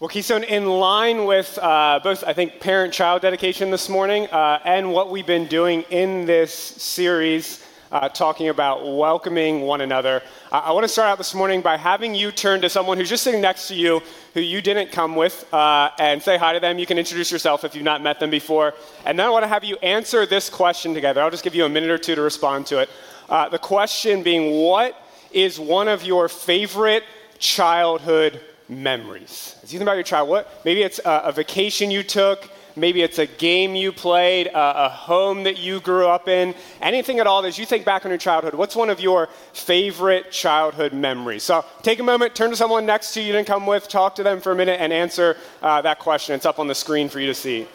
Well, Keystone, in line with both, I think, parent-child dedication this morning and what we've been doing in this series, talking about welcoming one another, I want to start out this morning by having you turn to someone who's just sitting next to you, who you didn't come with, and say hi to them. You can introduce yourself if you've not met them before. And then I want to have you answer this question together. I'll just give you a minute or two to respond to it. The question being, what is one of your favorite childhood memories? As you think about your child, maybe it's a vacation you took, maybe it's a game you played, a home that you grew up in, anything at all. As you think back on your childhood, what's one of your favorite childhood memories? So take a moment, turn to someone next to you didn't come with, talk to them for a minute, and answer that question. It's up on the screen for you to see.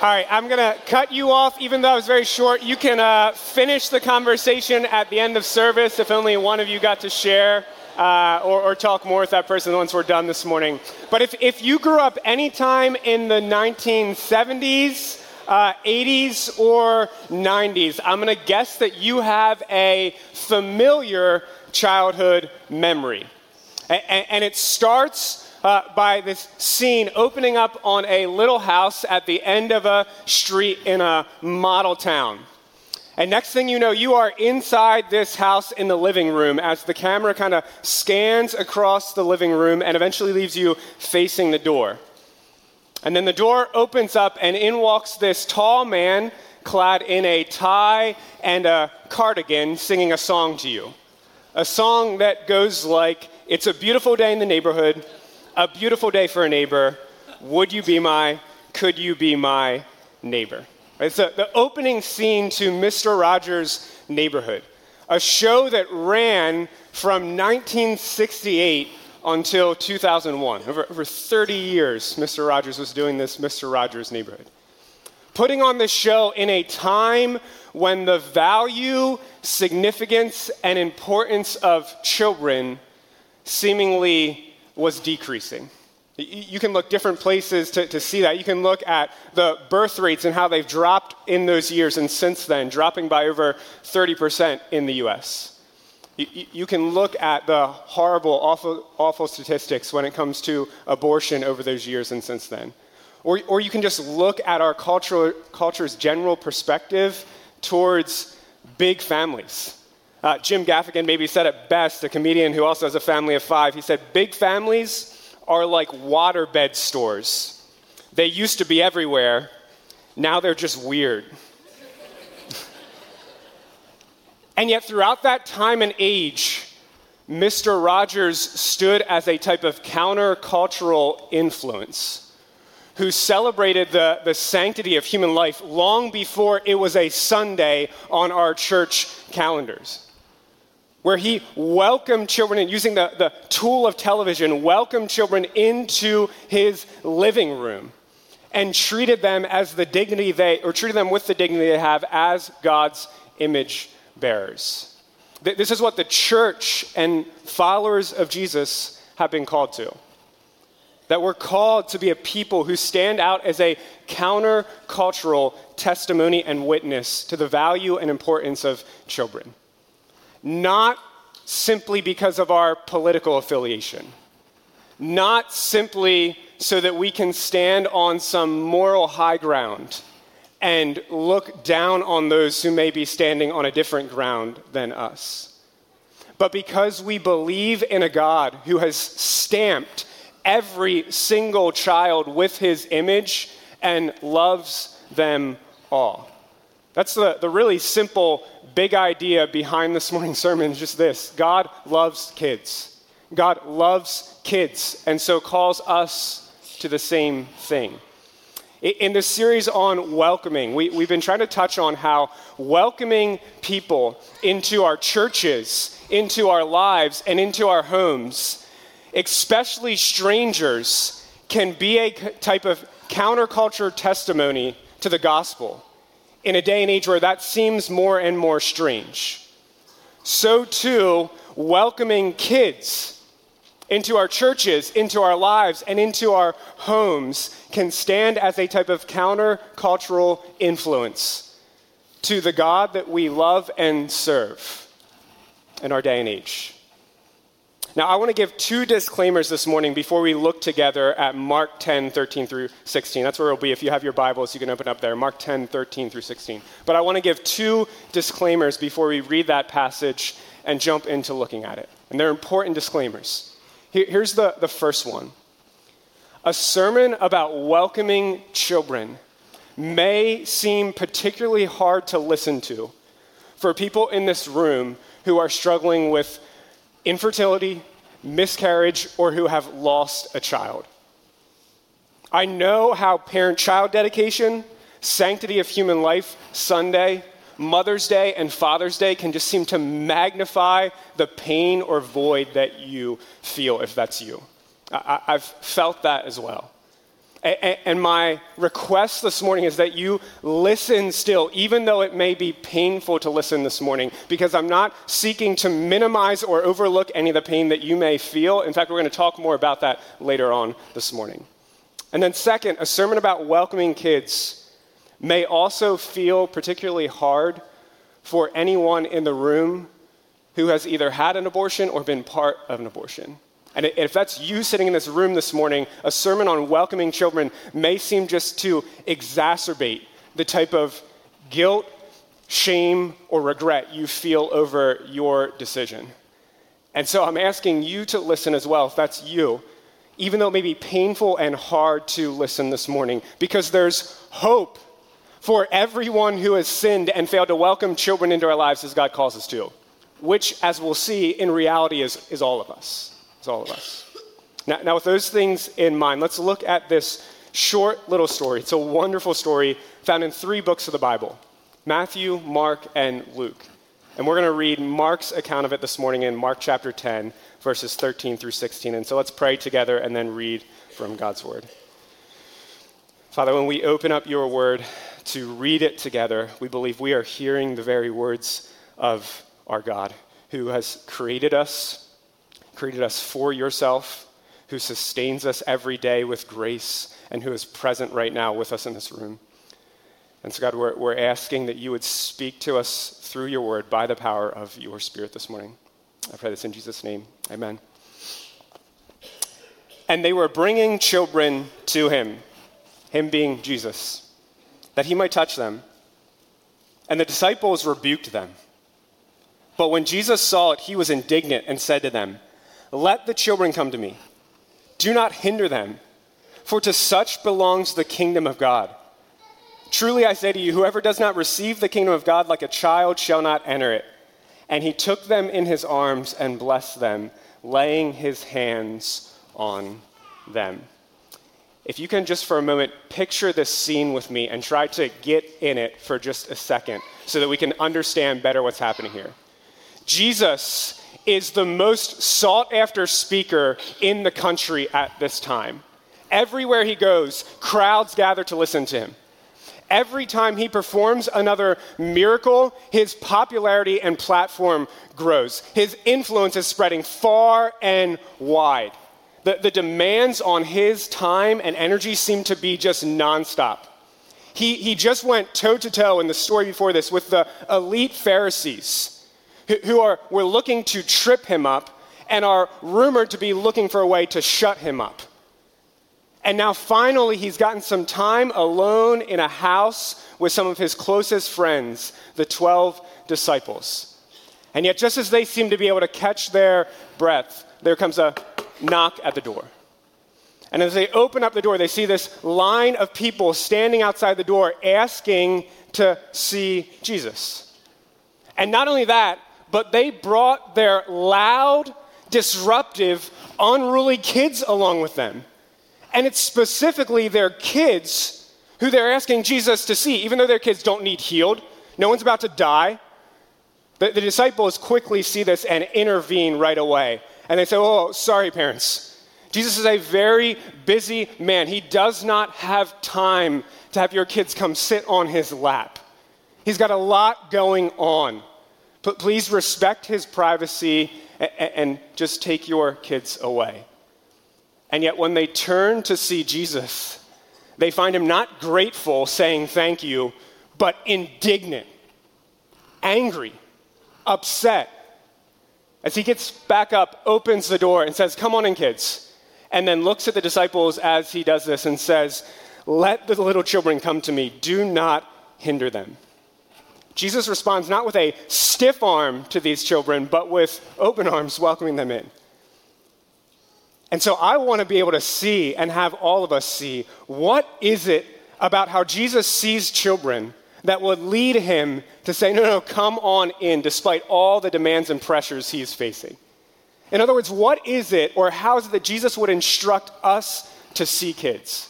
All right, I'm going to cut you off, even though I was very short. You can finish the conversation at the end of service if only one of you got to share or talk more with that person once we're done this morning. But if you grew up any time in the 1970s, 80s, or 90s, I'm going to guess that you have a familiar childhood memory. And it starts by this scene opening up on a little house at the end of a street in a model town. And next thing you know, you are inside this house in the living room as the camera kind of scans across the living room and eventually leaves you facing the door. And then the door opens up and in walks this tall man clad in a tie and a cardigan singing a song to you. A song that goes like, "It's a beautiful day in the neighborhood. A beautiful day for a neighbor. Would you be my, could you be my neighbor?" It's the opening scene to Mr. Rogers' Neighborhood, a show that ran from 1968 until 2001. Over 30 years, Mr. Rogers was doing this Mr. Rogers' Neighborhood. Putting on this show in a time when the value, significance, and importance of children seemingly was decreasing. You can look different places to see that. You can look at the birth rates and how they've dropped in those years and since then, dropping by over 30% in the US. You can look at the horrible, awful statistics when it comes to abortion over those years and since then. Or you can just look at our culture's general perspective towards big families. Jim Gaffigan maybe said it best, a comedian who also has a family of five. He said, "Big families are like waterbed stores. They used to be everywhere. Now they're just weird." And yet throughout that time and age, Mr. Rogers stood as a type of countercultural influence who celebrated the sanctity of human life long before it was a Sunday on our church calendars, where he welcomed children and using the tool of television, welcomed children into his living room and treated them as the dignity they, or treated them with the dignity they have as God's image bearers. This is what the church and followers of Jesus have been called to. That we're called to be a people who stand out as a countercultural testimony and witness to the value and importance of children. Not simply because of our political affiliation. Not simply so that we can stand on some moral high ground and look down on those who may be standing on a different ground than us. but because we believe in a God who has stamped every single child with his image and loves them all. That's the really simple, big idea behind this morning's sermon is just this. God loves kids. God loves kids, and so calls us to the same thing. In this series on welcoming, we've been trying to touch on how welcoming people into our churches, into our lives, and into our homes, especially strangers, can be a type of counterculture testimony to the gospel in a day and age where that seems more and more strange. So too, welcoming kids into our churches, into our lives, and into our homes can stand as a type of countercultural influence to the God that we love and serve in our day and age. Now, I want to give two disclaimers this morning before we look together at Mark 10, 13 through 16. That's where it'll be. If you have your Bibles, you can open up there, Mark 10, 13 through 16. But I want to give two disclaimers before we read that passage and jump into looking at it. And they're important disclaimers. Here's the first one. A sermon about welcoming children may seem particularly hard to listen to for people in this room who are struggling with infertility, miscarriage, or who have lost a child. I know how parent-child dedication, Sanctity of Human Life Sunday, Mother's Day and Father's Day can just seem to magnify the pain or void that you feel, if that's you. I've felt that as well. And my request this morning is that you listen still, even though it may be painful to listen this morning, because I'm not seeking to minimize or overlook any of the pain that you may feel. In fact, we're going to talk more about that later on this morning. And then second, a sermon about welcoming kids may also feel particularly hard for anyone in the room who has either had an abortion or been part of an abortion. And if that's you sitting in this room this morning, a sermon on welcoming children may seem just to exacerbate the type of guilt, shame, or regret you feel over your decision. And so I'm asking you to listen as well, if that's you, even though it may be painful and hard to listen this morning, because there's hope for everyone who has sinned and failed to welcome children into our lives as God calls us to, which, as we'll see, in reality is all of us. It's all of us. Now, with those things in mind, let's look at this short little story. It's a wonderful story found in three books of the Bible, Matthew, Mark, and Luke. And we're going to read Mark's account of it this morning in Mark chapter 10, verses 13 through 16. And so let's pray together and then read from God's word. Father, when we open up your word to read it together, we believe we are hearing the very words of our God, who has created us for yourself, who sustains us every day with grace, and who is present right now with us in this room. And so, God, we're asking that you would speak to us through your word by the power of your Spirit this morning. I pray this in Jesus' name. Amen. And they were bringing children to him, him being Jesus, that he might touch them. And the disciples rebuked them. But when Jesus saw it, he was indignant and said to them, "Let the children come to me. Do not hinder them, for to such belongs the kingdom of God. Truly I say to you, whoever does not receive the kingdom of God like a child shall not enter it." And he took them in his arms and blessed them, laying his hands on them. If you can just for a moment picture this scene with me and try to get in it for just a second so that we can understand better what's happening here. Jesus is the most sought-after speaker in the country at this time. Everywhere he goes, crowds gather to listen to him. Every time he performs another miracle, his popularity and platform grows. His influence is spreading far and wide. The demands on his time and energy seem to be just nonstop. He just went toe-to-toe in the story before this with the elite Pharisees who were looking to trip him up and are rumored to be looking for a way to shut him up. And now finally he's gotten some time alone in a house with some of his closest friends, the 12 disciples. And yet, just as they seem to be able to catch their breath, there comes a knock at the door. And as they open up the door, they see this line of people standing outside the door asking to see Jesus. And not only that, but they brought their loud, disruptive, unruly kids along with them. And it's specifically their kids who they're asking Jesus to see, even though their kids don't need healed. No one's about to die. The disciples quickly see this and intervene right away. And they say, oh, sorry, parents. Jesus is a very busy man. He does not have time to have your kids come sit on his lap. He's got a lot going on. But please respect his privacy and just take your kids away. And yet when they turn to see Jesus, they find him not grateful, saying thank you, but indignant, angry, upset. As he gets back up, opens the door and says, come on in, kids. And then looks at the disciples as he does this and says, let the little children come to me. Do not hinder them. Jesus responds not with a stiff arm to these children, but with open arms welcoming them in. And so I want to be able to see and have all of us see, what is it about how Jesus sees children that would lead him to say, no, come on in, despite all the demands and pressures he is facing? In other words, what is it or how is it that Jesus would instruct us to see kids?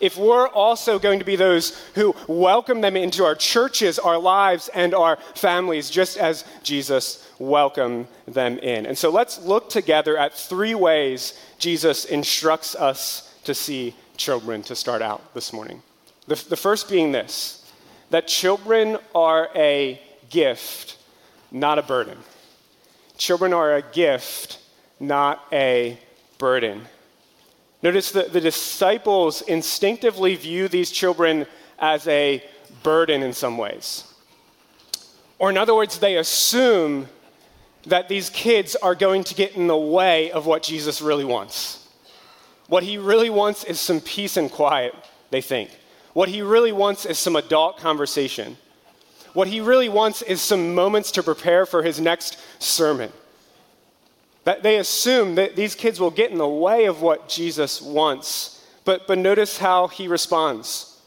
If we're also going to be those who welcome them into our churches, our lives, and our families, just as Jesus welcomed them in. And so let's look together at three ways Jesus instructs us to see children to start out this morning. The first being this, that children are a gift, not a burden. Children are a gift, not a burden. Notice that the disciples instinctively view these children as a burden in some ways. Or in other words, they assume that these kids are going to get in the way of what Jesus really wants. What he really wants is some peace and quiet, they think. What he really wants is some adult conversation. What he really wants is some moments to prepare for his next sermon. That they assume that these kids will get in the way of what Jesus wants. But notice how he responds.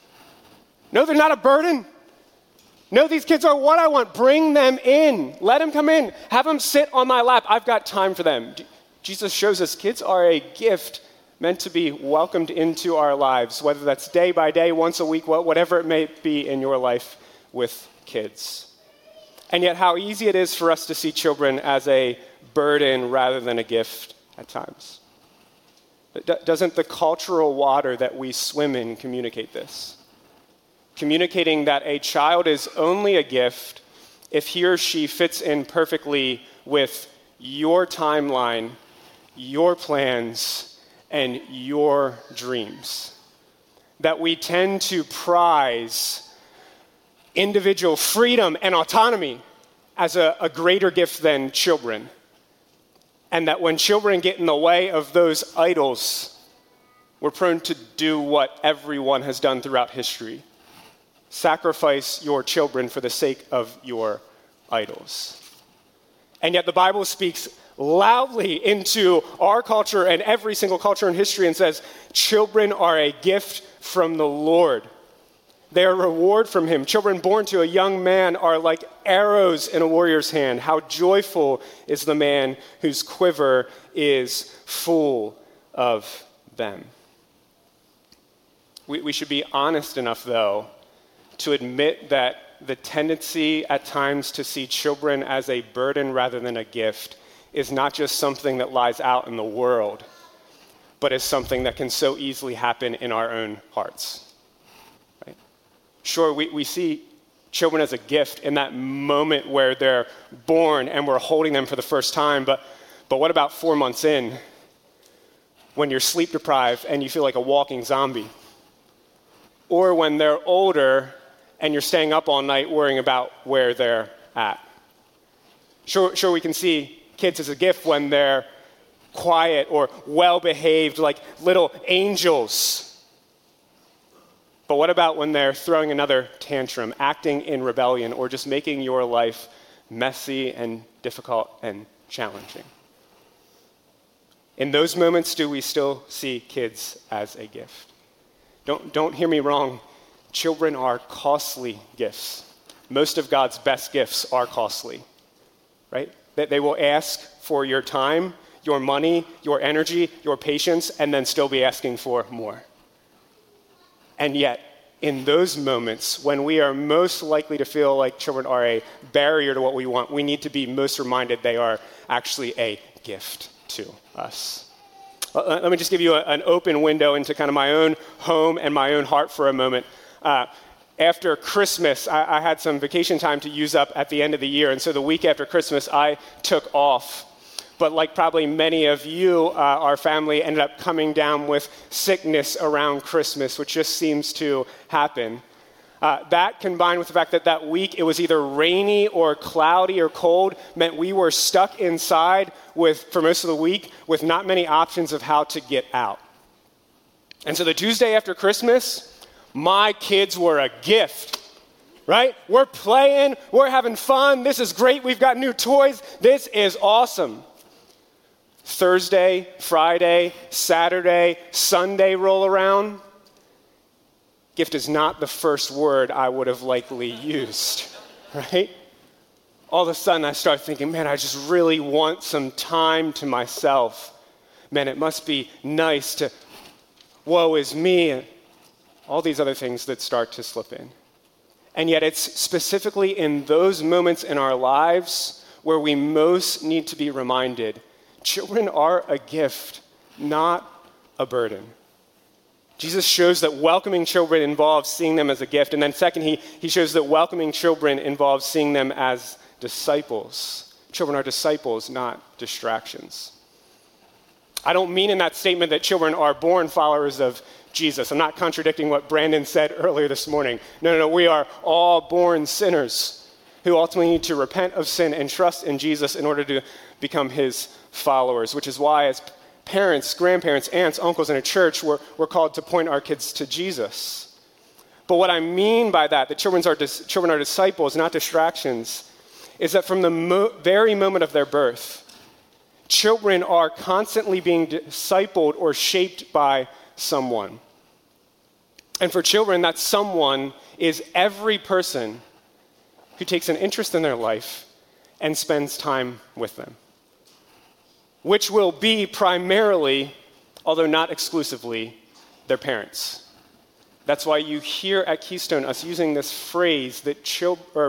No, they're not a burden. No, these kids are what I want. Bring them in. Let them come in. Have them sit on my lap. I've got time for them. Jesus shows us kids are a gift meant to be welcomed into our lives, whether that's day by day, once a week, whatever it may be in your life with kids. And yet how easy it is for us to see children as a burden rather than a gift at times. Doesn't the cultural water that we swim in communicate this? Communicating that a child is only a gift if he or she fits in perfectly with your timeline, your plans, and your dreams. That we tend to prize individual freedom and autonomy as a greater gift than children. And that when children get in the way of those idols, we're prone to do what everyone has done throughout history. Sacrifice your children for the sake of your idols. And yet the Bible speaks loudly into our culture and every single culture in history and says, children are a gift from the Lord. They are a reward from him. Children born to a young man are like arrows in a warrior's hand. How joyful is the man whose quiver is full of them. We should be honest enough, though, to admit that the tendency at times to see children as a burden rather than a gift is not just something that lies out in the world, but is something that can so easily happen in our own hearts. Sure, we see children as a gift in that moment where they're born and we're holding them for the first time, but what about 4 months in when you're sleep deprived and you feel like a walking zombie? Or when they're older and you're staying up all night worrying about where they're at? Sure, we can see kids as a gift when they're quiet or well-behaved like little angels. But what about when they're throwing another tantrum, acting in rebellion, or just making your life messy and difficult and challenging. In those moments, do we still see kids as a gift? Don't hear me wrong. Children are costly gifts. Most of God's best gifts are costly, right? That they will ask for your time, your money, your energy, your patience, and then still be asking for more. And yet, in those moments when we are most likely to feel like children are a barrier to what we want, we need to be most reminded they are actually a gift to us. Let me just give you an open window into kind of my own home and my own heart for a moment. After Christmas, I had some vacation time to use up at the end of the year, and so the week after Christmas, I took off. But like probably many of you, our family ended up coming down with sickness around Christmas, which just seems to happen. That combined with the fact that that week it was either rainy or cloudy or cold meant we were stuck inside for most of the week with not many options of how to get out. And so the Tuesday after Christmas, my kids were a gift, right? We're playing, we're having fun, this is great, we've got new toys, this is awesome. Thursday, Friday, Saturday, Sunday roll around. Gift is not the first word I would have likely used, right? All of a sudden, I start thinking, man, I just really want some time to myself. Man, it must be nice to, woe is me, and all these other things that start to slip in. And yet it's specifically in those moments in our lives where we most need to be reminded, children are a gift, not a burden. Jesus shows that welcoming children involves seeing them as a gift. And then second, he shows that welcoming children involves seeing them as disciples. Children are disciples, not distractions. I don't mean in that statement that children are born followers of Jesus. I'm not contradicting what Brandon said earlier this morning. No, we are all born sinners who ultimately need to repent of sin and trust in Jesus in order to become his followers, which is why as parents, grandparents, aunts, uncles in a church, we're called to point our kids to Jesus. But what I mean by that children are disciples, not distractions, is that from the very moment of their birth, children are constantly being discipled or shaped by someone. And for children, that someone is every person who takes an interest in their life and spends time with them, which will be primarily, although not exclusively, their parents. That's why you hear at Keystone us using this phrase that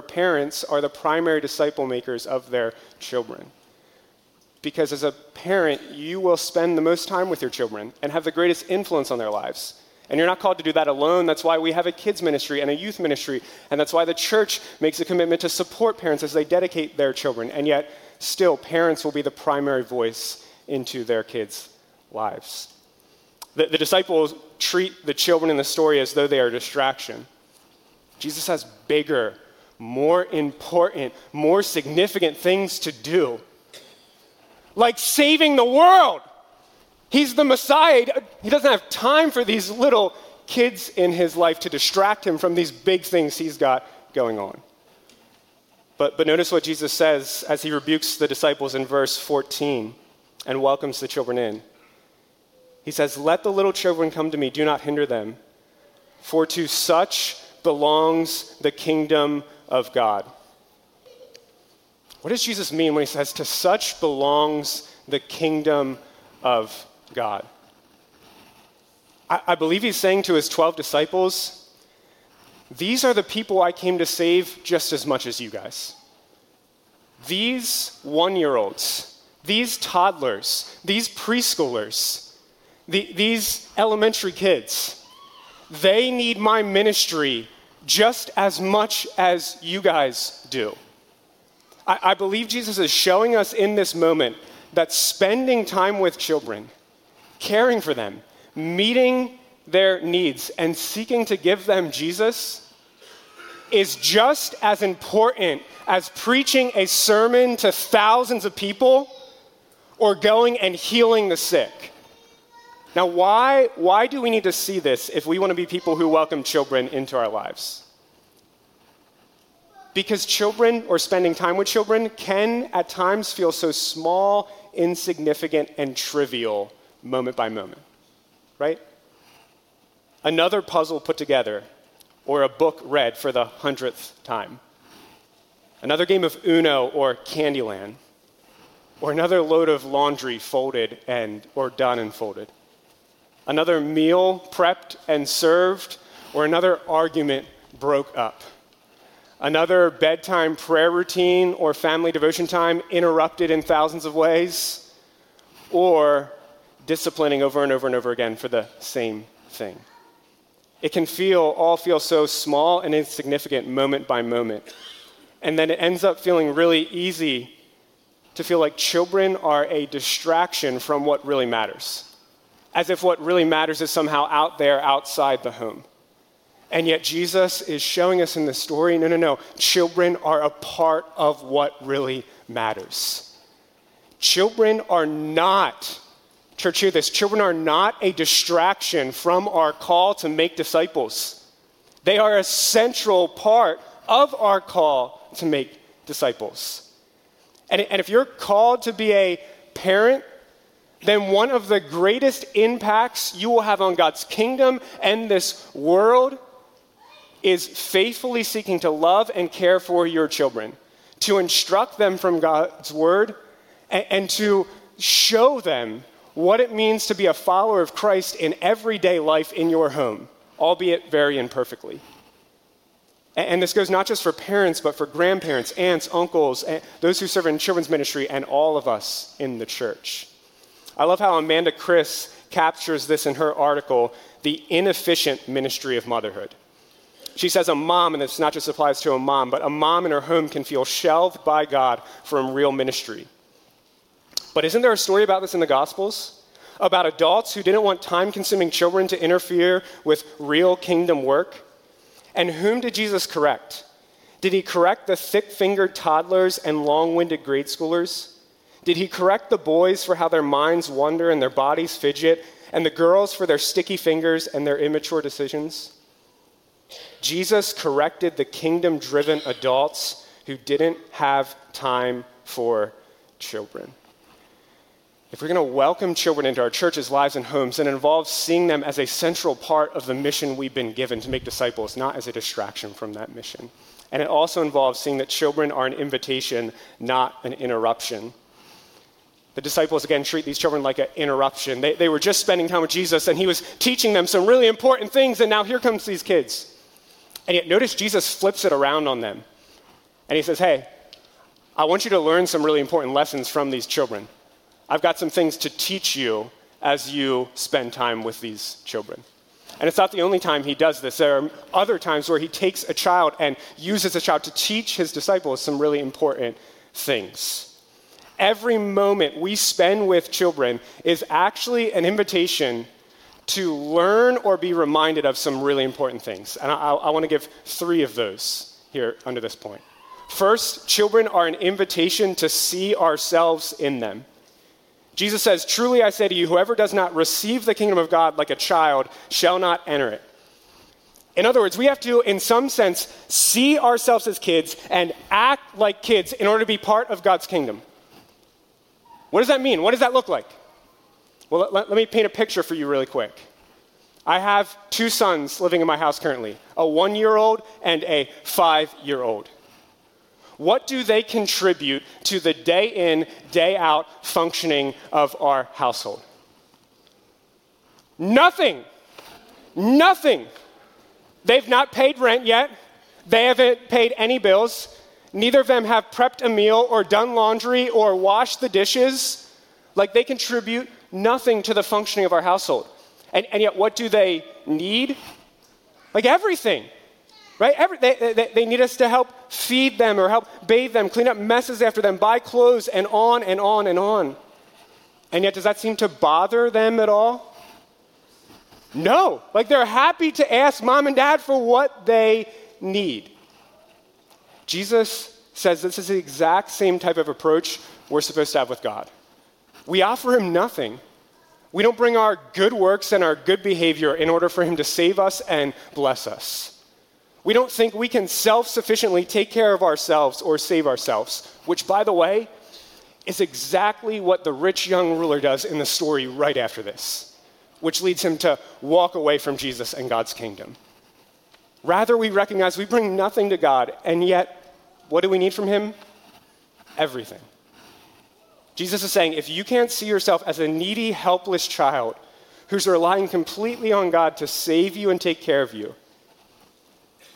parents are the primary disciple makers of their children. Because as a parent, you will spend the most time with your children and have the greatest influence on their lives. And you're not called to do that alone. That's why we have a kids ministry and a youth ministry. And that's why the church makes a commitment to support parents as they dedicate their children. And yet, still, parents will be the primary voice into their kids' lives. The disciples treat the children in the story as though they are a distraction. Jesus has bigger, more important, more significant things to do. Like saving the world. He's the Messiah. He doesn't have time for these little kids in his life to distract him from these big things he's got going on. But notice what Jesus says as he rebukes the disciples in verse 14 and welcomes the children in. He says, "Let the little children come to me, do not hinder them, for to such belongs the kingdom of God." What does Jesus mean when he says, "To such belongs the kingdom of God"? I believe he's saying to his 12 disciples, these are the people I came to save just as much as you guys. These one-year-olds, these toddlers, these preschoolers, these elementary kids, they need my ministry just as much as you guys do. I believe Jesus is showing us in this moment that spending time with children, caring for them, meeting their needs, and seeking to give them Jesus is just as important as preaching a sermon to thousands of people or going and healing the sick. Now, why do we need to see this if we want to be people who welcome children into our lives? because children or spending time with children can at times feel so small, insignificant, and trivial moment by moment, right? Another puzzle put together or a book read for the 100th time. Another game of Uno or Candyland, or another load of laundry folded and or done and folded. Another meal prepped and served, or another argument broke up. Another bedtime prayer routine or family devotion time interrupted in thousands of ways, or disciplining over and over and over again for the same thing. It can all feel so small and insignificant moment by moment. And then it ends up feeling really easy to feel like children are a distraction from what really matters, as if what really matters is somehow out there, outside the home. And yet Jesus is showing us in this story, no. Children are a part of what really matters. Children are not, church, hear this, children are not a distraction from our call to make disciples. They are a central part of our call to make disciples. And if you're called to be a parent, then one of the greatest impacts you will have on God's kingdom and this world is faithfully seeking to love and care for your children, to instruct them from God's word, and to show them what it means to be a follower of Christ in everyday life in your home, albeit very imperfectly. And this goes not just for parents, but for grandparents, aunts, uncles, and those who serve in children's ministry, and all of us in the church. I love how Amanda Chris captures this in her article, The Inefficient Ministry of Motherhood. She says a mom, and this not just applies to a mom, but a mom in her home can feel shelved by God from real ministry. But isn't there a story about this in the Gospels? About adults who didn't want time-consuming children to interfere with real kingdom work? And whom did Jesus correct? Did he correct the thick-fingered toddlers and long-winded grade schoolers? Did he correct the boys for how their minds wander and their bodies fidget, and the girls for their sticky fingers and their immature decisions? Jesus corrected the kingdom-driven adults who didn't have time for children. If we're going to welcome children into our churches, lives, and homes, it involves seeing them as a central part of the mission we've been given to make disciples, not as a distraction from that mission. And it also involves seeing that children are an invitation, not an interruption. The disciples, again, treat these children like an interruption. They were just spending time with Jesus, and he was teaching them some really important things, and now here comes these kids. And yet notice Jesus flips it around on them. And he says, hey, I want you to learn some really important lessons from these children. I've got some things to teach you as you spend time with these children. And it's not the only time he does this. There are other times where he takes a child and uses a child to teach his disciples some really important things. Every moment we spend with children is actually an invitation to learn or be reminded of some really important things. And I want to give three of those here under this point. First, children are an invitation to see ourselves in them. Jesus says, "Truly I say to you, whoever does not receive the kingdom of God like a child shall not enter it." In other words, we have to, in some sense, see ourselves as kids and act like kids in order to be part of God's kingdom. What does that mean? What does that look like? Well, let me paint a picture for you really quick. I have two sons living in my house currently, a 1-year-old and a 5-year-old. What do they contribute to the day in, day out functioning of our household? Nothing. Nothing. They've not paid rent yet. They haven't paid any bills. Neither of them have prepped a meal or done laundry or washed the dishes. Like, they contribute nothing to the functioning of our household. And yet, what do they need? Like, everything. Right? They need us to help feed them or help bathe them, clean up messes after them, buy clothes, and on and on and on. And yet, does that seem to bother them at all? No. Like, they're happy to ask mom and dad for what they need. Jesus says this is the exact same type of approach we're supposed to have with God. We offer him nothing. We don't bring our good works and our good behavior in order for him to save us and bless us. We don't think we can self-sufficiently take care of ourselves or save ourselves, which, by the way, is exactly what the rich young ruler does in the story right after this, which leads him to walk away from Jesus and God's kingdom. Rather, we recognize we bring nothing to God, and yet, what do we need from him? Everything. Jesus is saying, if you can't see yourself as a needy, helpless child who's relying completely on God to save you and take care of you,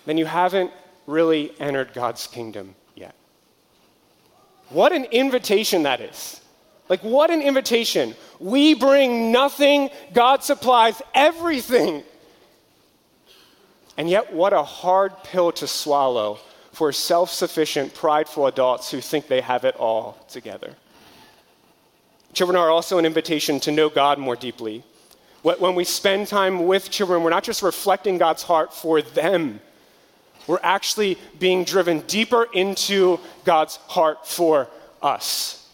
then you haven't really entered God's kingdom yet. What an invitation that is. Like, what an invitation. We bring nothing, God supplies everything. And yet, what a hard pill to swallow for self-sufficient, prideful adults who think they have it all together. Children are also an invitation to know God more deeply. When we spend time with children, we're not just reflecting God's heart for them. We're actually being driven deeper into God's heart for us.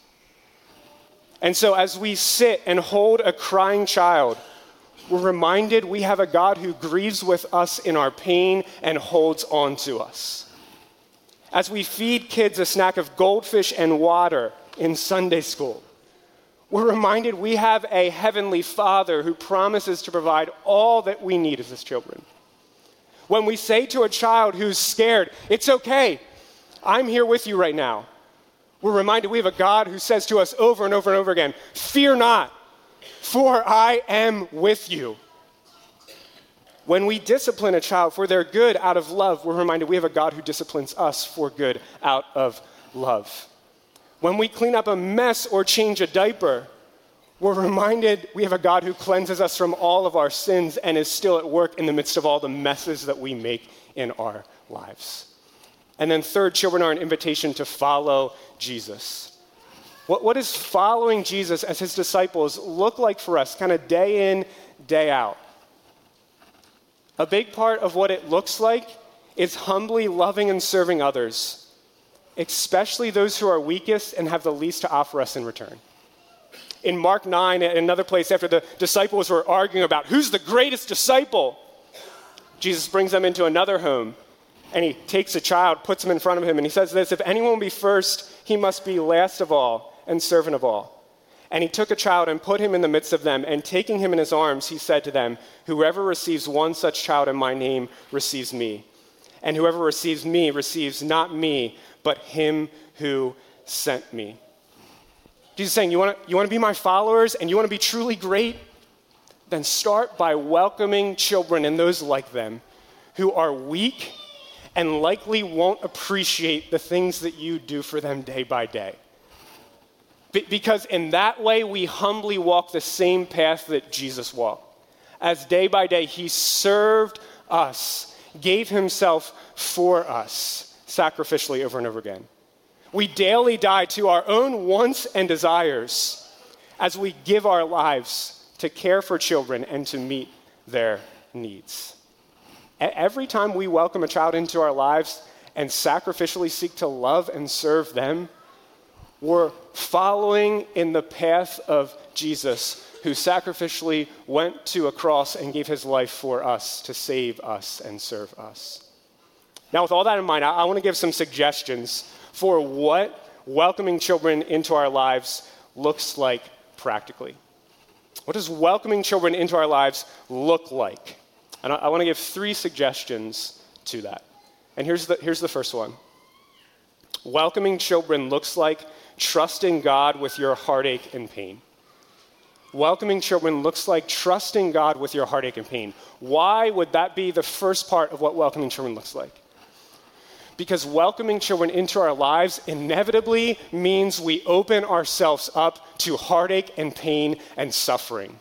And so as we sit and hold a crying child, we're reminded we have a God who grieves with us in our pain and holds on to us. As we feed kids a snack of goldfish and water in Sunday school, we're reminded we have a heavenly Father who promises to provide all that we need as his children. When we say to a child who's scared, it's okay, I'm here with you right now, we're reminded we have a God who says to us over and over and over again, fear not, for I am with you. When we discipline a child for their good out of love, we're reminded we have a God who disciplines us for good out of love. When we clean up a mess or change a diaper, we're reminded we have a God who cleanses us from all of our sins and is still at work in the midst of all the messes that we make in our lives. And then third, children are an invitation to follow Jesus. What does following Jesus as his disciples look like for us, kind of day in, day out? A big part of what it looks like is humbly loving and serving others, especially those who are weakest and have the least to offer us in return. In Mark 9, at another place, after the disciples were arguing about who's the greatest disciple, Jesus brings them into another home, and he takes a child, puts him in front of him, and he says this, if anyone will be first, he must be last of all and servant of all. And he took a child and put him in the midst of them, and taking him in his arms, he said to them, whoever receives one such child in my name receives me, and whoever receives me receives not me, but him who sent me. Jesus is saying, you want to be my followers and you want to be truly great? Then start by welcoming children and those like them who are weak and likely won't appreciate the things that you do for them day by day. Because in that way, we humbly walk the same path that Jesus walked. As day by day, he served us, gave himself for us sacrificially over and over again. We daily die to our own wants and desires as we give our lives to care for children and to meet their needs. Every time we welcome a child into our lives and sacrificially seek to love and serve them, we're following in the path of Jesus, who sacrificially went to a cross and gave his life for us to save us and serve us. Now, with all that in mind, I want to give some suggestions for what welcoming children into our lives looks like practically. What does welcoming children into our lives look like? And I want to give three suggestions to that. And here's the first one. Welcoming children looks like trusting God with your heartache and pain. Welcoming children looks like trusting God with your heartache and pain. Why would that be the first part of what welcoming children looks like? Because welcoming children into our lives inevitably means we open ourselves up to heartache and pain and suffering.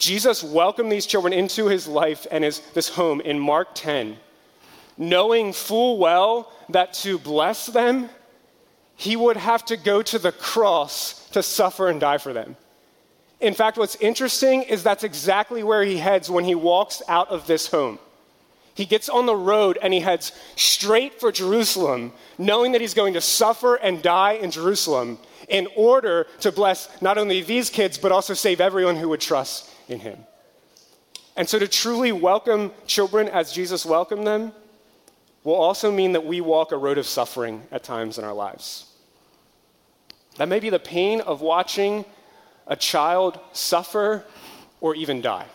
Jesus welcomed these children into his life and this home in Mark 10, knowing full well that to bless them, he would have to go to the cross to suffer and die for them. In fact, what's interesting is that's exactly where he heads when he walks out of this home. He gets on the road and he heads straight for Jerusalem, knowing that he's going to suffer and die in Jerusalem in order to bless not only these kids, but also save everyone who would trust in him. And so to truly welcome children as Jesus welcomed them will also mean that we walk a road of suffering at times in our lives. That may be the pain of watching a child suffer or even die.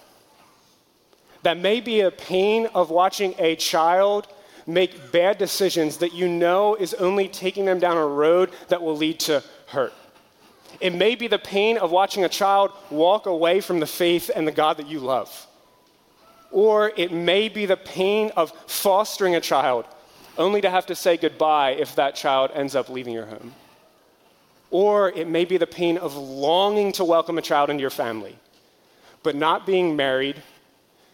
That may be a pain of watching a child make bad decisions that you know is only taking them down a road that will lead to hurt. It may be the pain of watching a child walk away from the faith and the God that you love. Or it may be the pain of fostering a child only to have to say goodbye if that child ends up leaving your home. Or it may be the pain of longing to welcome a child into your family, but not being married,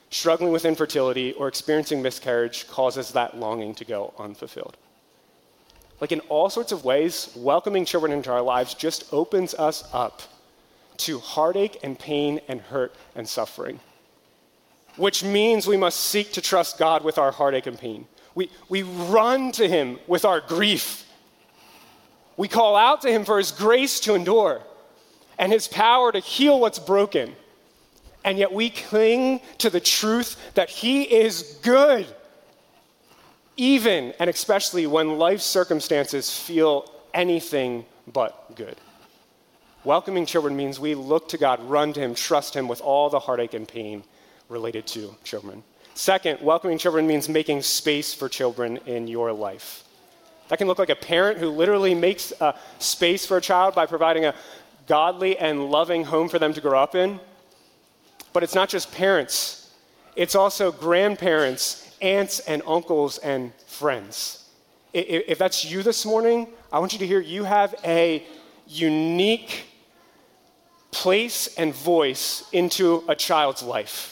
struggling with infertility, or experiencing miscarriage causes that longing to go unfulfilled. Like in all sorts of ways, welcoming children into our lives just opens us up to heartache and pain and hurt and suffering, which means we must seek to trust God with our heartache and pain. We run to him with our grief. We call out to him for his grace to endure and his power to heal what's broken. And yet we cling to the truth that he is good, even and especially when life circumstances feel anything but good. Welcoming children means we look to God, run to him, trust him with all the heartache and pain related to children. Second, welcoming children means making space for children in your life. That can look like a parent who literally makes a space for a child by providing a godly and loving home for them to grow up in. But it's not just parents. It's also grandparents, aunts and uncles and friends. If that's you this morning, I want you to hear you have a unique place and voice into a child's life.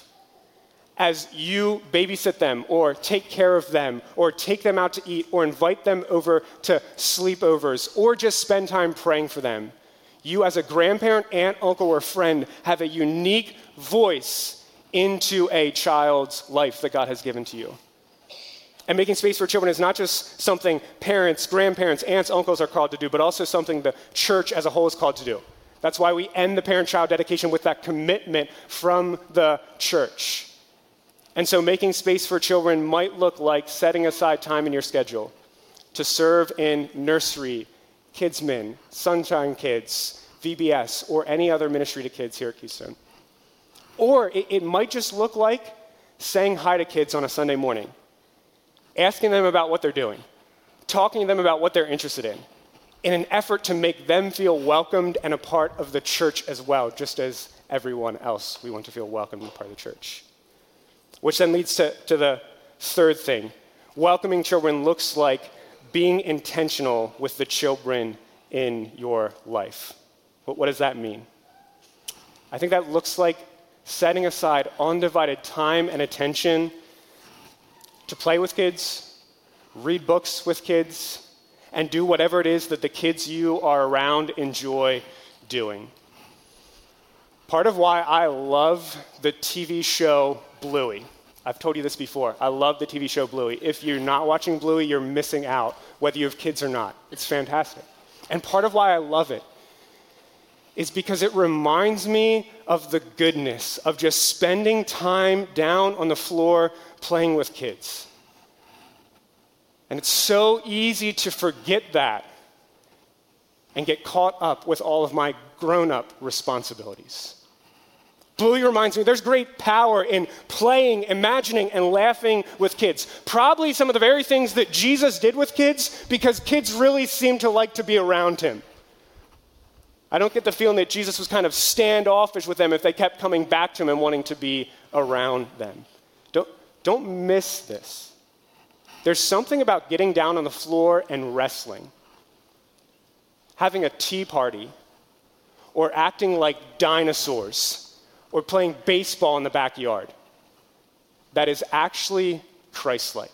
As you babysit them or take care of them or take them out to eat or invite them over to sleepovers or just spend time praying for them, you as a grandparent, aunt, uncle, or friend have a unique voice into a child's life that God has given to you. And making space for children is not just something parents, grandparents, aunts, uncles are called to do, but also something the church as a whole is called to do. That's why we end the parent-child dedication with that commitment from the church. And so making space for children might look like setting aside time in your schedule to serve in nursery, Kids Men, Sunshine Kids, VBS, or any other ministry to kids here at Keystone. Or it might just look like saying hi to kids on a Sunday morning, asking them about what they're doing, talking to them about what they're interested in an effort to make them feel welcomed and a part of the church as well, just as everyone else we want to feel welcomed and part of the church. Which then leads to the third thing. Welcoming children looks like being intentional with the children in your life. But what does that mean? I think that looks like setting aside undivided time and attention to play with kids, read books with kids, and do whatever it is that the kids you are around enjoy doing. Part of why I love the TV show Bluey. I've told you this before. I love the TV show Bluey. If you're not watching Bluey, you're missing out, whether you have kids or not. It's fantastic. And part of why I love it is because it reminds me of the goodness of just spending time down on the floor playing with kids. And it's so easy to forget that and get caught up with all of my grown-up responsibilities. Bluey reminds me there's great power in playing, imagining, and laughing with kids. Probably some of the very things that Jesus did with kids, because kids really seem to like to be around him. I don't get the feeling that Jesus was kind of standoffish with them if they kept coming back to him and wanting to be around them. Don't miss this. There's something about getting down on the floor and wrestling, having a tea party, or acting like dinosaurs, or playing baseball in the backyard that is actually Christ-like.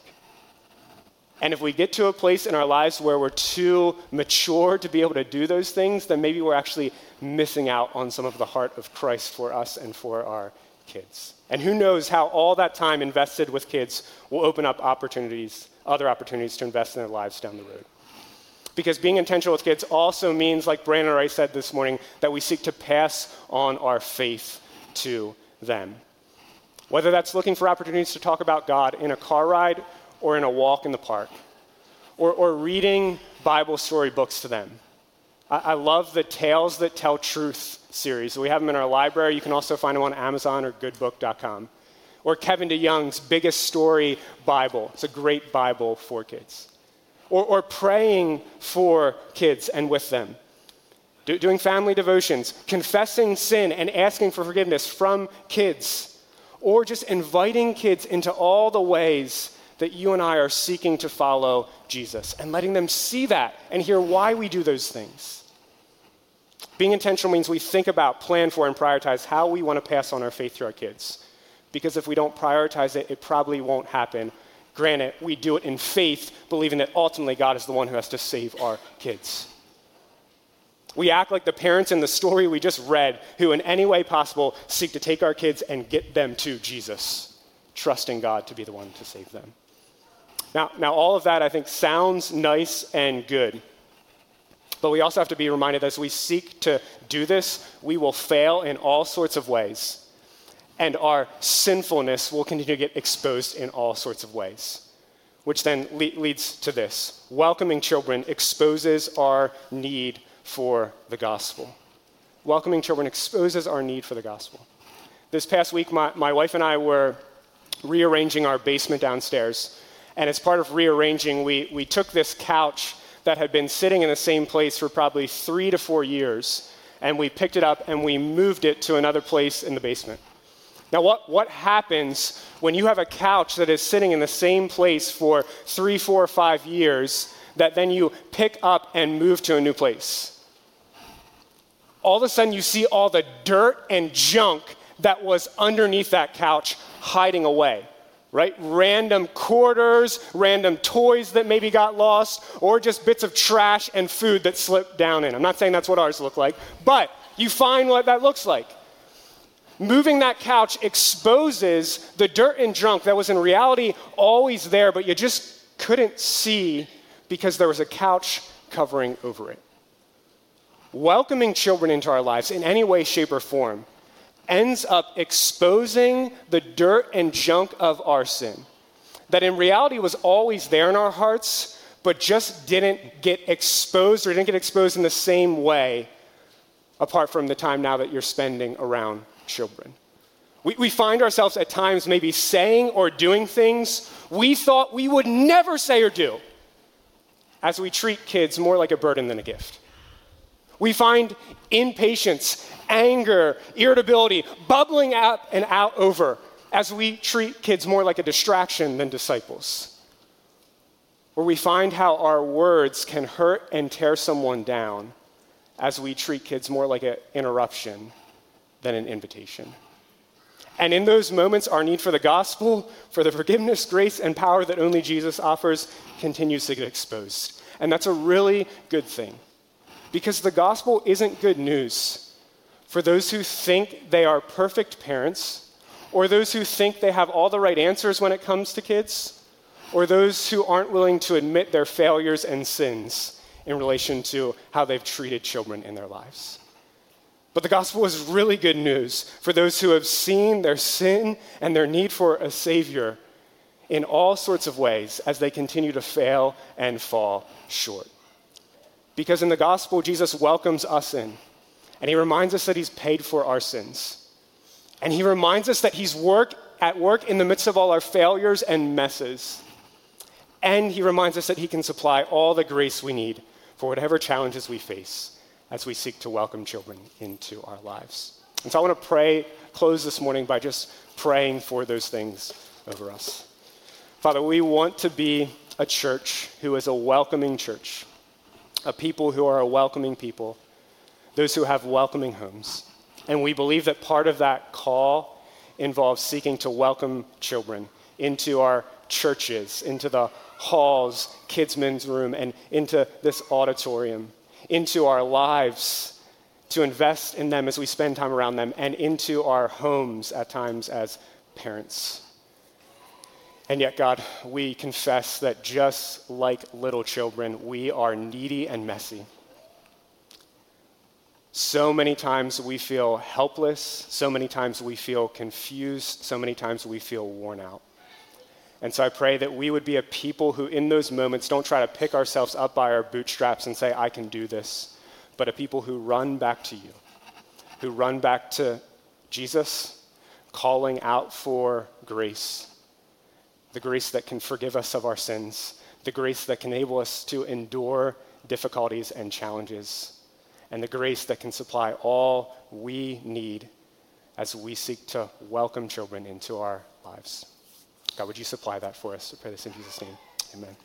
And if we get to a place in our lives where we're too mature to be able to do those things, then maybe we're actually missing out on some of the heart of Christ for us and for our kids. And who knows how all that time invested with kids will open up opportunities, other opportunities to invest in their lives down the road. Because being intentional with kids also means, like Brandon Rice said this morning, that we seek to pass on our faith to them. whether that's looking for opportunities to talk about God in a car ride or in a walk in the park, or reading Bible story books to them. I love the Tales That Tell Truth series. We have them in our library. You can also find them on Amazon or goodbook.com. Or Kevin DeYoung's Biggest Story Bible. It's a great Bible for kids. Or praying for kids and with them. Doing family devotions, confessing sin and asking for forgiveness from kids, or just inviting kids into all the ways that you and I are seeking to follow Jesus and letting them see that and hear why we do those things. Being intentional means we think about, plan for, and prioritize how we want to pass on our faith to our kids, because if we don't prioritize it, it probably won't happen. Granted, we do it in faith, believing that ultimately God is the one who has to save our kids. We act like the parents in the story we just read who in any way possible seek to take our kids and get them to Jesus, trusting God to be the one to save them. Now all of that I think sounds nice and good, but we also have to be reminded that as we seek to do this, we will fail in all sorts of ways, and our sinfulness will continue to get exposed in all sorts of ways, which then leads to this. Welcoming children exposes our need for the gospel. Welcoming children exposes our need for the gospel. This past week, my wife and I were rearranging our basement downstairs, and as part of rearranging, we took this couch that had been sitting in the same place for probably 3 to 4 years, and we picked it up and we moved it to another place in the basement. Now, what happens when you have a couch that is sitting in the same place for 3, 4, 5 years that then you pick up and move to a new place? All of a sudden, you see all the dirt and junk that was underneath that couch hiding away, right? Random quarters, random toys that maybe got lost, or just bits of trash and food that slipped down in. I'm not saying that's what ours look like, but you find what that looks like. Moving that couch exposes the dirt and junk that was in reality always there, but you just couldn't see because there was a couch covering over it. Welcoming children into our lives in any way, shape, or form ends up exposing the dirt and junk of our sin that in reality was always there in our hearts, but just didn't get exposed or didn't get exposed in the same way apart from the time now that you're spending around children. We find ourselves at times maybe saying or doing things we thought we would never say or do, as we treat kids more like a burden than a gift. We find impatience, anger, irritability bubbling up and out over as we treat kids more like a distraction than disciples. Or we find how our words can hurt and tear someone down as we treat kids more like an interruption than an invitation. And in those moments, our need for the gospel, for the forgiveness, grace, and power that only Jesus offers continues to get exposed. And that's a really good thing, because the gospel isn't good news for those who think they are perfect parents, or those who think they have all the right answers when it comes to kids, or those who aren't willing to admit their failures and sins in relation to how they've treated children in their lives. But the gospel is really good news for those who have seen their sin and their need for a savior in all sorts of ways as they continue to fail and fall short. Because in the gospel, Jesus welcomes us in, and he reminds us that he's paid for our sins. And he reminds us that he's at work in the midst of all our failures and messes. And he reminds us that he can supply all the grace we need for whatever challenges we face as we seek to welcome children into our lives. And so I want to close this morning by just praying for those things over us. Father, we want to be a church who is a welcoming church, a people who are a welcoming people, those who have welcoming homes. And we believe that part of that call involves seeking to welcome children into our churches, into the halls, kids' men's room, and into this auditorium, into our lives, to invest in them as we spend time around them, and into our homes at times as parents. And yet, God, we confess that just like little children, we are needy and messy. So many times we feel helpless, so many times we feel confused, so many times we feel worn out. And so I pray that we would be a people who in those moments don't try to pick ourselves up by our bootstraps and say, I can do this, but a people who run back to you, who run back to Jesus, calling out for grace, the grace that can forgive us of our sins, the grace that can enable us to endure difficulties and challenges, and the grace that can supply all we need as we seek to welcome children into our lives. God, would you supply that for us? I pray this in Jesus' name. Amen.